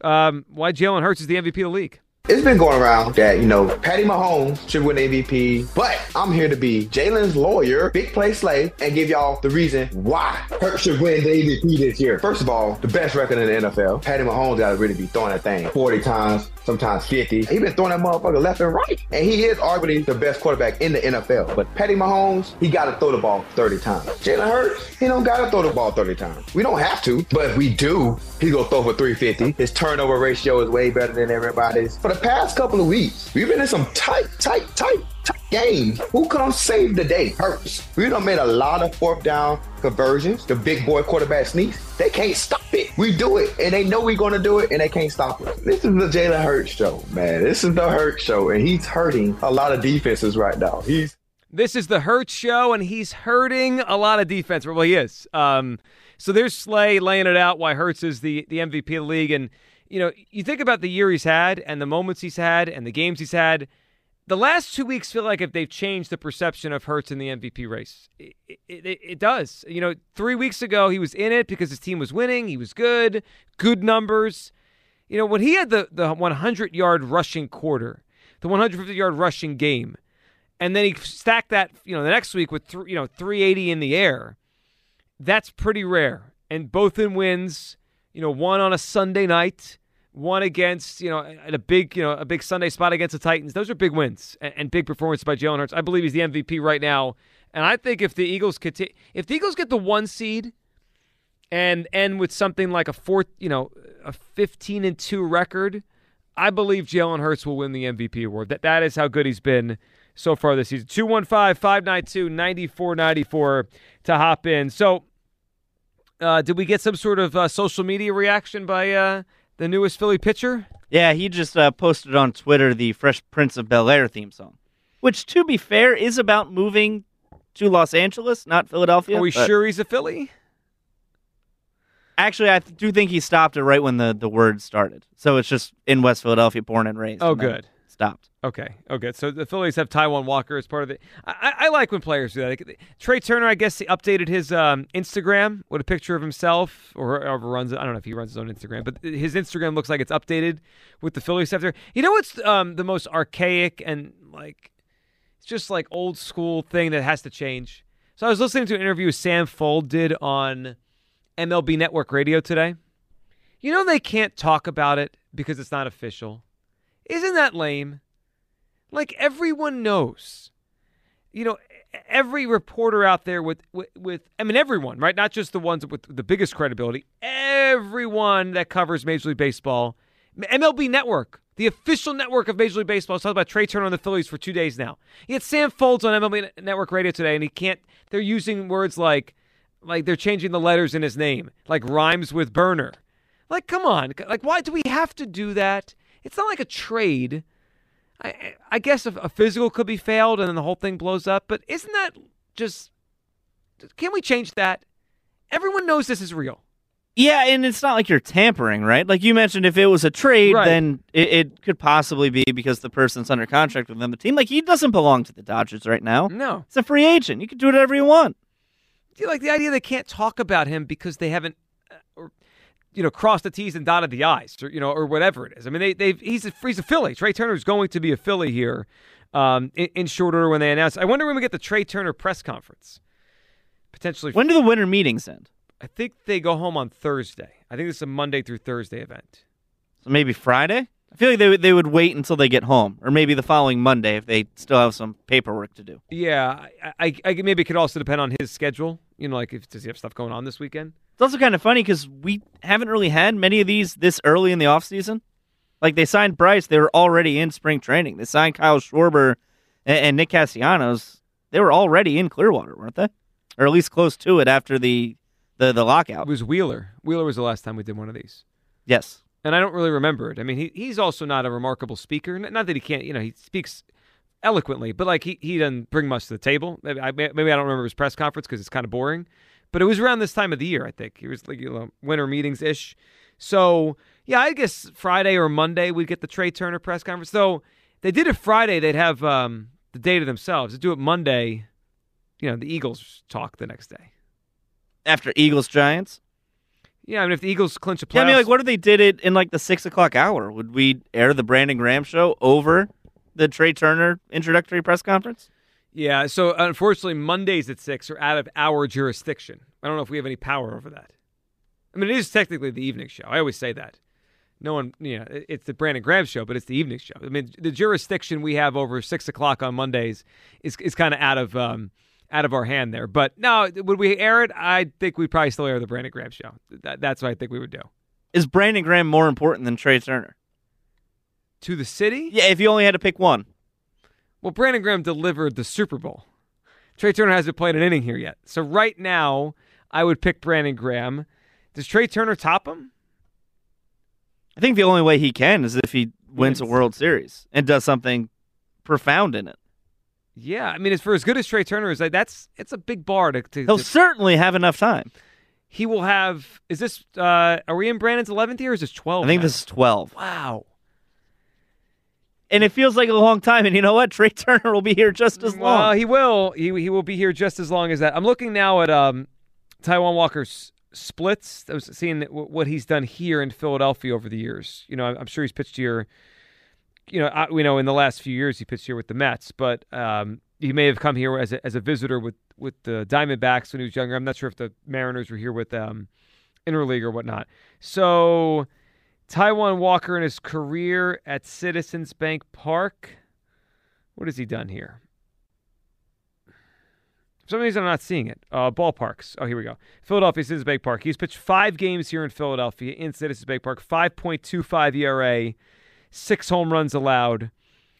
um, why Jalen Hurts is the M V P of the league. It's been going around that, you know, Patty Mahomes should win the M V P, but I'm here to be Jalen's lawyer, Big Play Slay, and give y'all the reason why Hurts should win the M V P this year. First of all, the best record in the N F L. Patty Mahomes got to really be throwing that thing forty times, sometimes fifty. He's been throwing that motherfucker left and right, and he is arguably the best quarterback in the N F L. But Patty Mahomes, he got to throw the ball thirty times. Jalen Hurts, he don't got to throw the ball thirty times. We don't have to, but if we do, he going to throw for three fifty. His turnover ratio is way better than everybody's. For the past couple of weeks, we've been in some tight, tight, tight, tight games. Who could save the day? Hurts. We done made a lot of fourth down conversions. The big boy quarterback sneaks. They can't stop it. We do it, and they know we're going to do it, and they can't stop it. This is the Jalen Hurts show, man. This is the Hurts show, and he's hurting a lot of defenses right now. He's This is the Hurts show, and he's hurting a lot of defense. Well, he is. Um, so there's Slay laying it out why Hurts is the, the M V P of the league, and you know, you think about the year he's had and the moments he's had and the games he's had. The last two weeks feel like if they've changed the perception of Hurts in the M V P race. It, it, it does. You know, three weeks ago he was in it because his team was winning. He was good, good numbers. You know, when he had the, the hundred-yard rushing quarter, the hundred fifty-yard rushing game, and then he stacked that, you know, the next week with, th- you know, three eighty in the air, that's pretty rare. And both in wins, you know, one on a Sunday night, one against, you know, a big, you know, a big Sunday spot against the Titans. Those are big wins and, and big performances by Jalen Hurts. I believe he's the M V P right now. And I think if the Eagles continue, if the Eagles get the one seed and end with something like a fourth, you know, a fifteen and two record, I believe Jalen Hurts will win the M V P award. That that is how good he's been so far this season. two one five, five nine two, nine four nine four to hop in. So uh, did we get some sort of uh, social media reaction by uh, the newest Philly pitcher? Yeah, he just uh, posted on Twitter the Fresh Prince of Bel-Air theme song, which, to be fair, is about moving to Los Angeles, not Philadelphia. Are we but... sure he's a Philly? Actually, I do think he stopped it right when the, the word started. So it's just in West Philadelphia, born and raised. Oh, good. Stopped. Okay. Okay. So the Phillies have Taijuan Walker as part of it. I like when players do that. Trey Turner, I guess, he updated his um, Instagram with a picture of himself, or however runs it. I don't know if he runs his own Instagram, but his Instagram looks like it's updated with the Phillies stuff there. You know what's um, the most archaic and like it's just like old school thing that has to change? So I was listening to an interview Sam Fold did on M L B Network radio today. You know they can't talk about it because it's not official. Isn't that lame? Like, everyone knows. You know, every reporter out there with, with, with I mean, everyone, right? Not just the ones with the biggest credibility. Everyone that covers Major League Baseball. M L B Network, the official network of Major League Baseball, talked about Trey Turner on the Phillies for two days now. He had Sam Folds on M L B Network Radio today, and he can't – they're using words like like they're changing the letters in his name, like rhymes with burner. Like, come on. Like, why do we have to do that? It's not like a trade. I, I guess a, a physical could be failed and then the whole thing blows up, but isn't that just – can we change that? Everyone knows this is real. Yeah, and it's not like you're tampering, right? Like you mentioned, if it was a trade, right. then it, it could possibly be because the person's under contract with them, the team. Like, he doesn't belong to the Dodgers right now. No. He's a free agent. You can do whatever you want. Do you like the idea they can't talk about him because they haven't uh, or, you know, crossed the T's and dotted the I's, or, you know, or whatever it is? I mean, they, they've he's a, he's a Philly. Trey Turner is going to be a Philly here um, in, in short order when they announce. I wonder when we get the Trey Turner press conference. Potentially. When do the winter meetings end? I think they go home on Thursday. I think this is a Monday through Thursday event. So maybe Friday? I feel like they, they would wait until they get home, or maybe the following Monday if they still have some paperwork to do. Yeah, I, I, I maybe it could also depend on his schedule. You know, like, if, does he have stuff going on this weekend? It's also kind of funny because we haven't really had many of these this early in the offseason. Like, they signed Bryce. They were already in spring training. They signed Kyle Schwarber and, and Nick Castellanos. They were already in Clearwater, weren't they? Or at least close to it after the... The the lockout. It was Wheeler. Wheeler was the last time we did one of these. Yes. And I don't really remember it. I mean, he he's also not a remarkable speaker. Not that he can't, you know, he speaks eloquently, but like he, he doesn't bring much to the table. Maybe I, maybe I don't remember his press conference because it's kind of boring. But it was around this time of the year, I think. He was like, you know, winter meetings-ish. So, yeah, I guess Friday or Monday we'd get the Trey Turner press conference. Though they did it Friday, they'd have um, the day to themselves. They'd do it Monday, you know, the Eagles talk the next day. After Eagles Giants? Yeah, I mean, if the Eagles clinch a playoff. Yeah, I mean, like, what if they did it in, like, the six o'clock hour? Would we air the Brandon Graham show over the Trey Turner introductory press conference? Yeah, so, unfortunately, Mondays at six are out of our jurisdiction. I don't know if we have any power over that. I mean, it is technically the evening show. I always say that. No one, you know, it's the Brandon Graham show, but it's the evening show. I mean, the jurisdiction we have over six o'clock on Mondays is is kind of out of... Um, out of our hand there. But no, would we air it? I think we'd probably still air the Brandon Graham show. That, that's what I think we would do. Is Brandon Graham more important than Trey Turner? To the city? Yeah, if you only had to pick one. Well, Brandon Graham delivered the Super Bowl. Trey Turner hasn't played an inning here yet. So right now, I would pick Brandon Graham. Does Trey Turner top him? I think the only way he can is if he wins a World Series and does something profound in it. Yeah, I mean, as for as good as Trey Turner is, like, that's it's a big bar to. to He'll to, certainly have enough time. He will have. Is this? Uh, are we in Brandon's eleventh year? Or is this twelve? I think now? This is twelve. Wow. And it feels like a long time. And you know what? Trey Turner will be here just as long. Well, he will. He he will be here just as long as that. I'm looking now at um, Taijuan Walker's splits. I was seeing what he's done here in Philadelphia over the years. You know, I'm sure he's pitched here. You know, I, we know in the last few years he pitched here with the Mets, but um, he may have come here as a, as a visitor with, with the Diamondbacks when he was younger. I'm not sure if the Mariners were here with um, Interleague or whatnot. So, Taijuan Walker in his career at Citizens Bank Park, what has he done here? For some reason, I'm not seeing it. Uh, ballparks. Oh, here we go. Philadelphia, Citizens Bank Park. He's pitched five games here in Philadelphia in Citizens Bank Park, five point two five E R A. Six home runs allowed.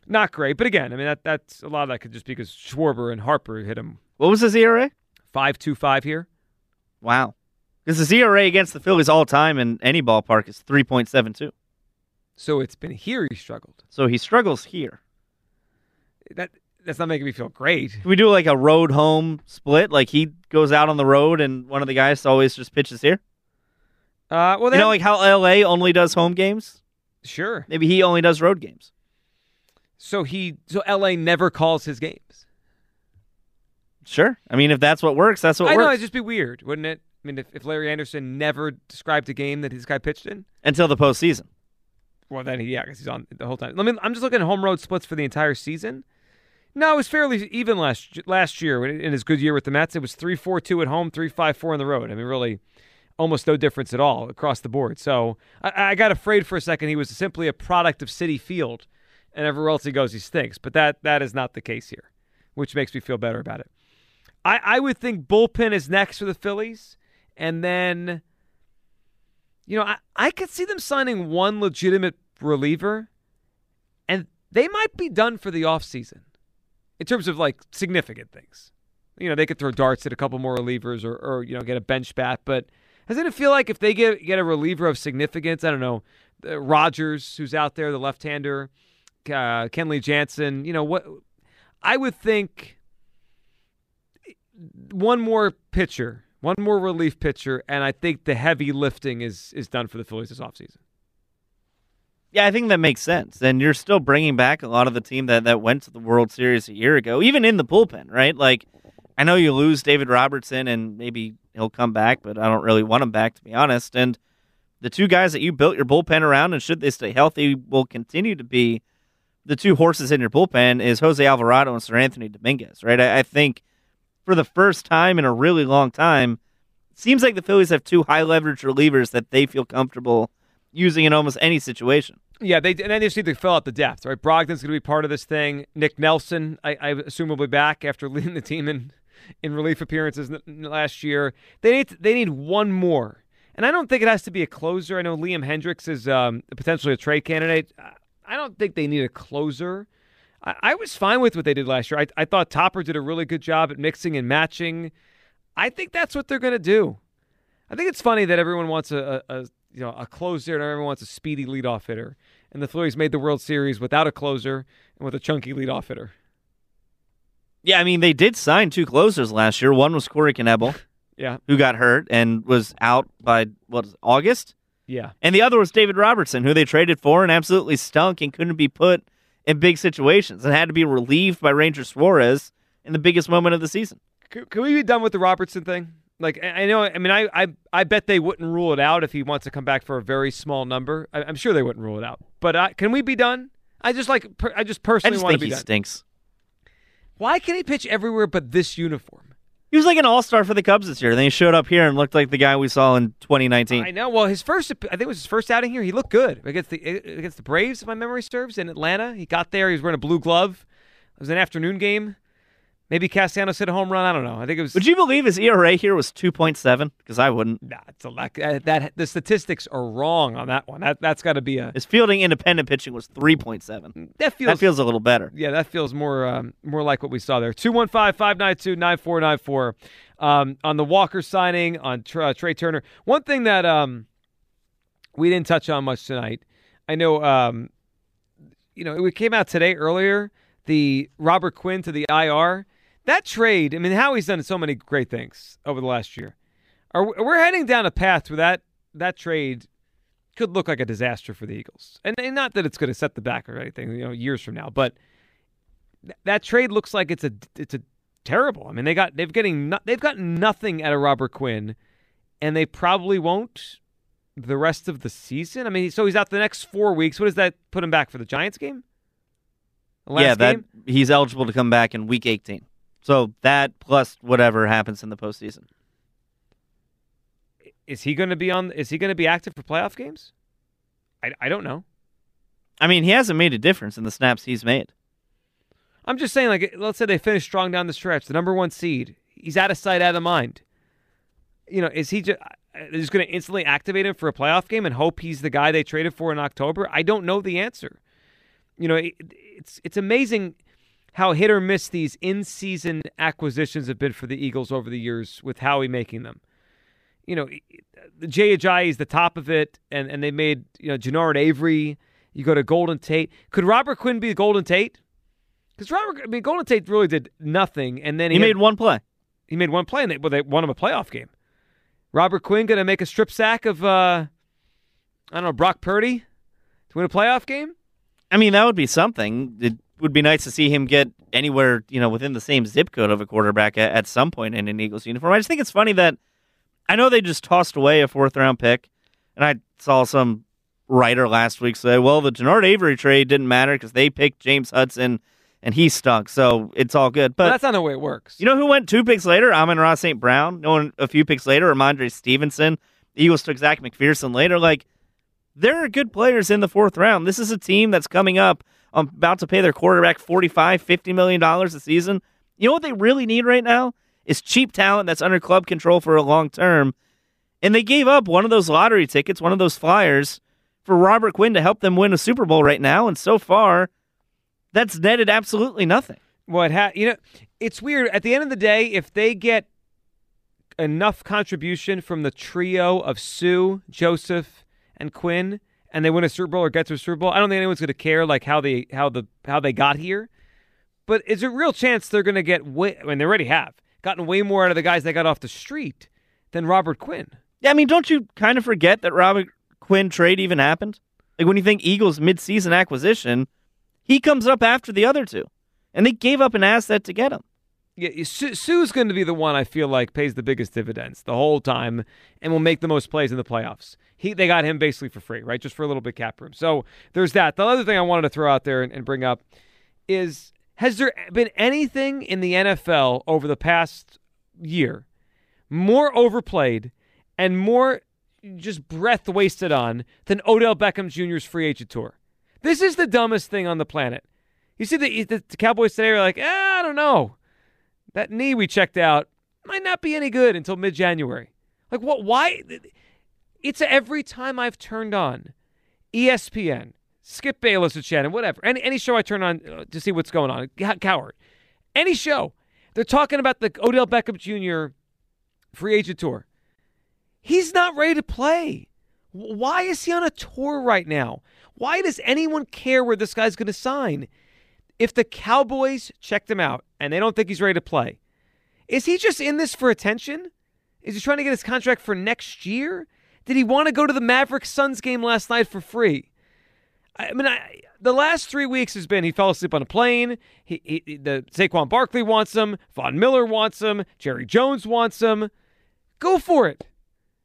Not great, but again, I mean, that that's a lot of that could just be because Schwarber and Harper hit him. What was his E R A? five two five here. Wow. Because his E R A against the Phillies all time in any ballpark is three point seven two. So it's been here he struggled. So he struggles here. That That's not making me feel great. Can we do like a road-home split? Like he goes out on the road and one of the guys always just pitches here? Uh, well, then, you know like how L A only does home games? Sure. Maybe he only does road games. So he, so L A never calls his games. Sure. I mean, if that's what works, that's what I works. I know, it'd just be weird, wouldn't it? I mean, if, if Larry Anderson never described a game that his guy pitched in. Until the postseason. Well, then, he, yeah, because he's on the whole time. I mean, I'm just looking at home road splits for the entire season. No, it was fairly even last last year in his good year with the Mets. It was three four two at home, three five four on the road. I mean, really almost no difference at all across the board. So I, I got afraid for a second he was simply a product of Citi Field, and everywhere else he goes he stinks. But that that is not the case here, which makes me feel better about it. I, I would think bullpen is next for the Phillies, and then, you know, I, I could see them signing one legitimate reliever, and they might be done for the offseason in terms of, like, significant things. You know, they could throw darts at a couple more relievers or, or you know, get a bench bat, but doesn't it feel like if they get get a reliever of significance, I don't know, uh, Rogers, who's out there, the left-hander, uh, Kenley Jansen, you know, what I would think one more pitcher, one more relief pitcher, and I think the heavy lifting is is done for the Phillies this offseason. Yeah, I think that makes sense. And you're still bringing back a lot of the team that, that went to the World Series a year ago, even in the bullpen, right? Like, I know you lose David Robertson, and maybe he'll come back, but I don't really want him back, to be honest. And the two guys that you built your bullpen around, and should they stay healthy, will continue to be the two horses in your bullpen is Jose Alvarado and Sir Anthony Dominguez, right? I, I think for the first time in a really long time, it seems like the Phillies have two high-leverage relievers that they feel comfortable using in almost any situation. Yeah, they and then they just need to fill out the depth, right? Brogdon's going to be part of this thing. Nick Nelson, I, I assume, will be back after leading the team in, in relief appearances last year. They need to, they need one more, and I don't think it has to be a closer. I know Liam Hendricks is um, potentially a trade candidate. I don't think they need a closer. I, I was fine with what they did last year. I, I thought Topper did a really good job at mixing and matching. I think that's what they're going to do. I think it's funny that everyone wants a, a, a You know, a closer, and everyone wants a speedy leadoff hitter. And the Phillies made the World Series without a closer and with a chunky leadoff hitter. Yeah, I mean, they did sign two closers last year. One was Corey Knebel, yeah, who got hurt and was out by, what, August? Yeah. And the other was David Robertson, who they traded for and absolutely stunk and couldn't be put in big situations and had to be relieved by Ranger Suarez in the biggest moment of the season. Can, can we be done with the Robertson thing? Like, I know, I mean, I, I I bet they wouldn't rule it out if he wants to come back for a very small number. I, I'm sure they wouldn't rule it out. But I, can we be done? I just like, per, I just personally want to be done. I just think he stinks. Why can he pitch everywhere but this uniform? He was like an all-star for the Cubs this year. And then he showed up here and looked like the guy we saw in twenty nineteen. I know. Well, his first, I think it was his first outing here. He looked good against the against the Braves, if my memory serves, in Atlanta. He got there. He was wearing a blue glove. It was an afternoon game. Maybe Castellanos hit a home run. I don't know. I think it was. Would you believe his E R A here was two point seven? Because I wouldn't. Nah, it's a lack. That the statistics are wrong on that one. That that's got to be a. His fielding independent pitching was three point seven. That feels. That feels a little better. Yeah, that feels more um, more like what we saw there. two one five, five nine two, nine four nine four um, on the Walker signing on uh, Trey Turner. One thing that um, we didn't touch on much tonight. I know. Um, you know, it came out today earlier. The Robert Quinn to the I R. That trade, I mean, Howie's done so many great things over the last year. Are, we're heading down a path where that, that trade could look like a disaster for the Eagles. And, and not that it's going to set the back or anything, you know, years from now, but th- that trade looks like it's a it's a terrible. I mean, they got they've getting no, they've gotten nothing out of Robert Quinn, and they probably won't the rest of the season. I mean, so he's out the next four weeks. What does that put him back for the Giants game? The last yeah, that game? He's eligible to come back in week eighteen. So that plus whatever happens in the postseason. Is he going to be on? Is he going to be active for playoff games? I, I don't know. I mean, he hasn't made a difference in the snaps he's made. I'm just saying, like, let's say they finish strong down the stretch, the number one seed. He's out of sight, out of mind. You know, is he just, just going to instantly activate him for a playoff game and hope he's the guy they traded for in October? I don't know the answer. You know, it, it's it's amazing how hit or miss these in-season acquisitions have been for the Eagles over the years with Howie making them. You know, Jay Ajayi is the top of it, and, and they made, you know, Jannard Avery. You go to Golden Tate. Could Robert Quinn be Golden Tate? Because Robert, I mean, Golden Tate really did nothing, and then he, he had, made one play. He made one play, and they, well, they won him a playoff game. Robert Quinn going to make a strip sack of, uh, I don't know, Brock Purdy to win a playoff game? I mean, that would be something. It, would be nice to see him get anywhere, you know, within the same zip code of a quarterback at, at some point in an Eagles uniform. I just think it's funny that I know they just tossed away a fourth round pick, and I saw some writer last week say, well, the Jannard Avery trade didn't matter because they picked James Hudson and he stunk, so it's all good. But well, that's not the way it works. You know who went two picks later? Amon-Ra Saint Brown. No one a few picks later, Ramondre Stevenson. The Eagles took Zach McPherson later. Like, there are good players in the fourth round. This is a team that's coming up, um, about to pay their quarterback forty-five, fifty million dollars a season. You know what they really need right now is cheap talent that's under club control for a long term. And they gave up one of those lottery tickets, one of those flyers, for Robert Quinn to help them win a Super Bowl right now. And so far, that's netted absolutely nothing. Well, it ha- you know, it's weird. At the end of the day, if they get enough contribution from the trio of Sue, Joseph, and Quinn, and they win a Super Bowl or get to a Super Bowl, I don't think anyone's going to care like how they how the how they got here. But it's a real chance they're going to get way. I mean, they already have gotten way more out of the guys that got off the street than Robert Quinn. Yeah, I mean, don't you kind of forget that Robert Quinn trade even happened? Like, when you think Eagles midseason acquisition, he comes up after the other two, and they gave up an asset to get him. Yeah, Sue, Sue's going to be the one I feel like pays the biggest dividends the whole time, and will make the most plays in the playoffs. He they got him basically for free, right? Just for a little bit cap room. So there's that. The other thing I wanted to throw out there and, and bring up is: has there been anything in the N F L over the past year more overplayed and more just breath wasted on than Odell Beckham Junior's free agent tour? This is the dumbest thing on the planet. You see the, the, the Cowboys today are like, eh, I don't know. That knee we checked out might not be any good until mid-January. Like, what? Why? It's every time I've turned on E S P N, Skip Bayless with Shannon, whatever. Any any show I turn on to see what's going on, Coward. Any show, they're talking about the Odell Beckham Junior free agent tour. He's not ready to play. Why is he on a tour right now? Why does anyone care where this guy's going to sign? If the Cowboys checked him out and they don't think he's ready to play, is he just in this for attention? Is he trying to get his contract for next year? Did he want to go to the Mavericks-Suns game last night for free? I mean, I, the last three weeks has been he fell asleep on a plane. He, he, the Saquon Barkley wants him. Von Miller wants him. Jerry Jones wants him. Go for it.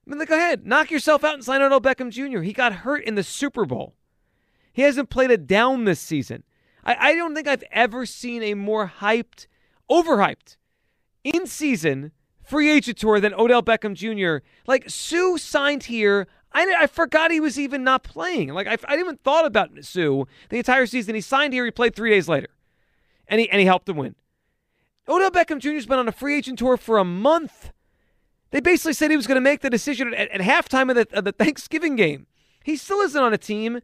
I mean, go ahead. Knock yourself out and sign Odell Beckham Junior He got hurt in the Super Bowl. He hasn't played a down this season. I, I don't think I've ever seen a more hyped, overhyped, in-season free agent tour than Odell Beckham Junior Like, Sue signed here. I, I forgot he was even not playing. Like, I, I didn't even thought about Sue the entire season. He signed here. He played three days later, and he and he helped them win. Odell Beckham Junior's been on a free agent tour for a month. They basically said he was going to make the decision at, at halftime of the, of the Thanksgiving game. He still isn't on a team,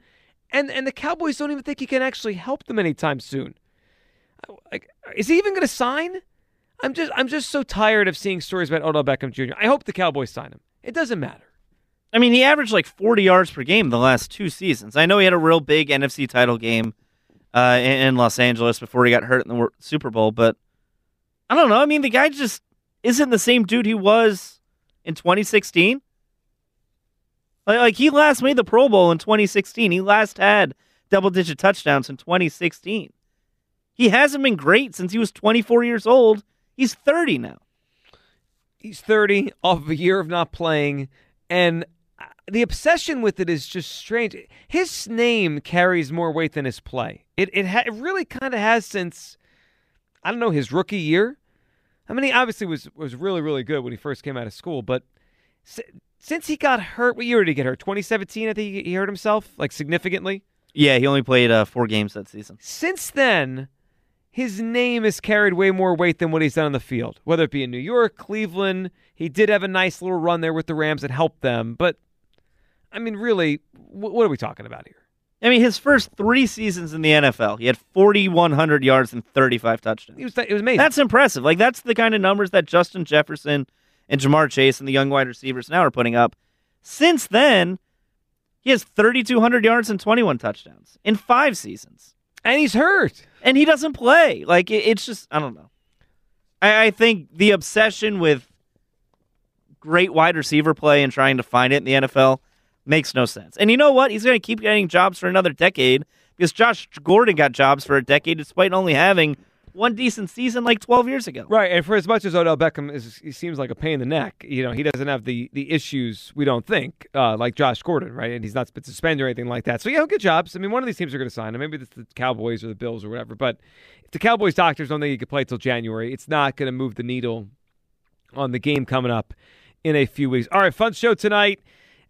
and, and the Cowboys don't even think he can actually help them anytime soon. Like, is he even going to sign? I'm just I'm just so tired of seeing stories about Odell Beckham Junior I hope the Cowboys sign him. It doesn't matter. I mean, he averaged like forty yards per game the last two seasons. I know he had a real big N F C title game uh, in, in Los Angeles before he got hurt in the Super Bowl, but I don't know. I mean, the guy just isn't the same dude he was in twenty sixteen. Like, like he last made the Pro Bowl in twenty sixteen. He last had double-digit touchdowns in twenty sixteen. He hasn't been great since he was twenty-four years old. He's thirty now. He's thirty off of a year of not playing, and the obsession with it is just strange. His name carries more weight than his play. It it, ha- it really kind of has since, I don't know, his rookie year. I mean, he obviously was, was really, really good when he first came out of school, but si- since he got hurt, what year did he get hurt? twenty seventeen, I think he hurt himself, like significantly? Yeah, he only played uh, four games that season. Since then, his name has carried way more weight than what he's done on the field, whether it be in New York, Cleveland. He did have a nice little run there with the Rams and helped them, but, I mean, really, w- what are we talking about here? I mean, his first three seasons in the N F L, he had four thousand one hundred yards and thirty-five touchdowns. It was, th- it was amazing. That's impressive. Like, that's the kind of numbers that Justin Jefferson and Jamar Chase and the young wide receivers now are putting up. Since then, he has three thousand two hundred yards and twenty-one touchdowns in five seasons. And he's hurt. And he doesn't play. Like, it, it's just, I don't know. I, I think the obsession with great wide receiver play and trying to find it in the N F L makes no sense. And you know what? He's going to keep getting jobs for another decade because Josh Gordon got jobs for a decade despite only having one decent season like twelve years ago. Right, and for as much as Odell Beckham is, he seems like a pain in the neck, you know, he doesn't have the the issues, we don't think, uh, like Josh Gordon, right? And he's not been suspended or anything like that. So, yeah, he'll get jobs. I mean, one of these teams are going to sign him. Maybe it's the Cowboys or the Bills or whatever. But if the Cowboys doctors don't think he could play until January, it's not going to move the needle on the game coming up in a few weeks. All right, fun show tonight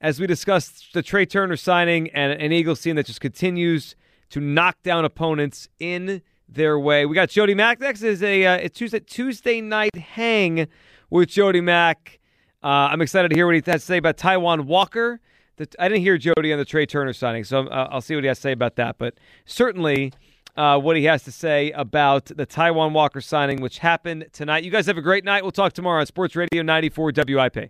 as we discuss the Trey Turner signing and an Eagles team that just continues to knock down opponents in their way. We got Jody Mack. Next is a, uh, a Tuesday, Tuesday night hang with Jody Mack. Uh, I'm excited to hear what he has to say about Taijuan Walker. The, I didn't hear Jody on the Trey Turner signing, so uh, I'll see what he has to say about that. But certainly uh, what he has to say about the Taijuan Walker signing, which happened tonight. You guys have a great night. We'll talk tomorrow on Sports Radio ninety-four W I P.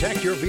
Protect your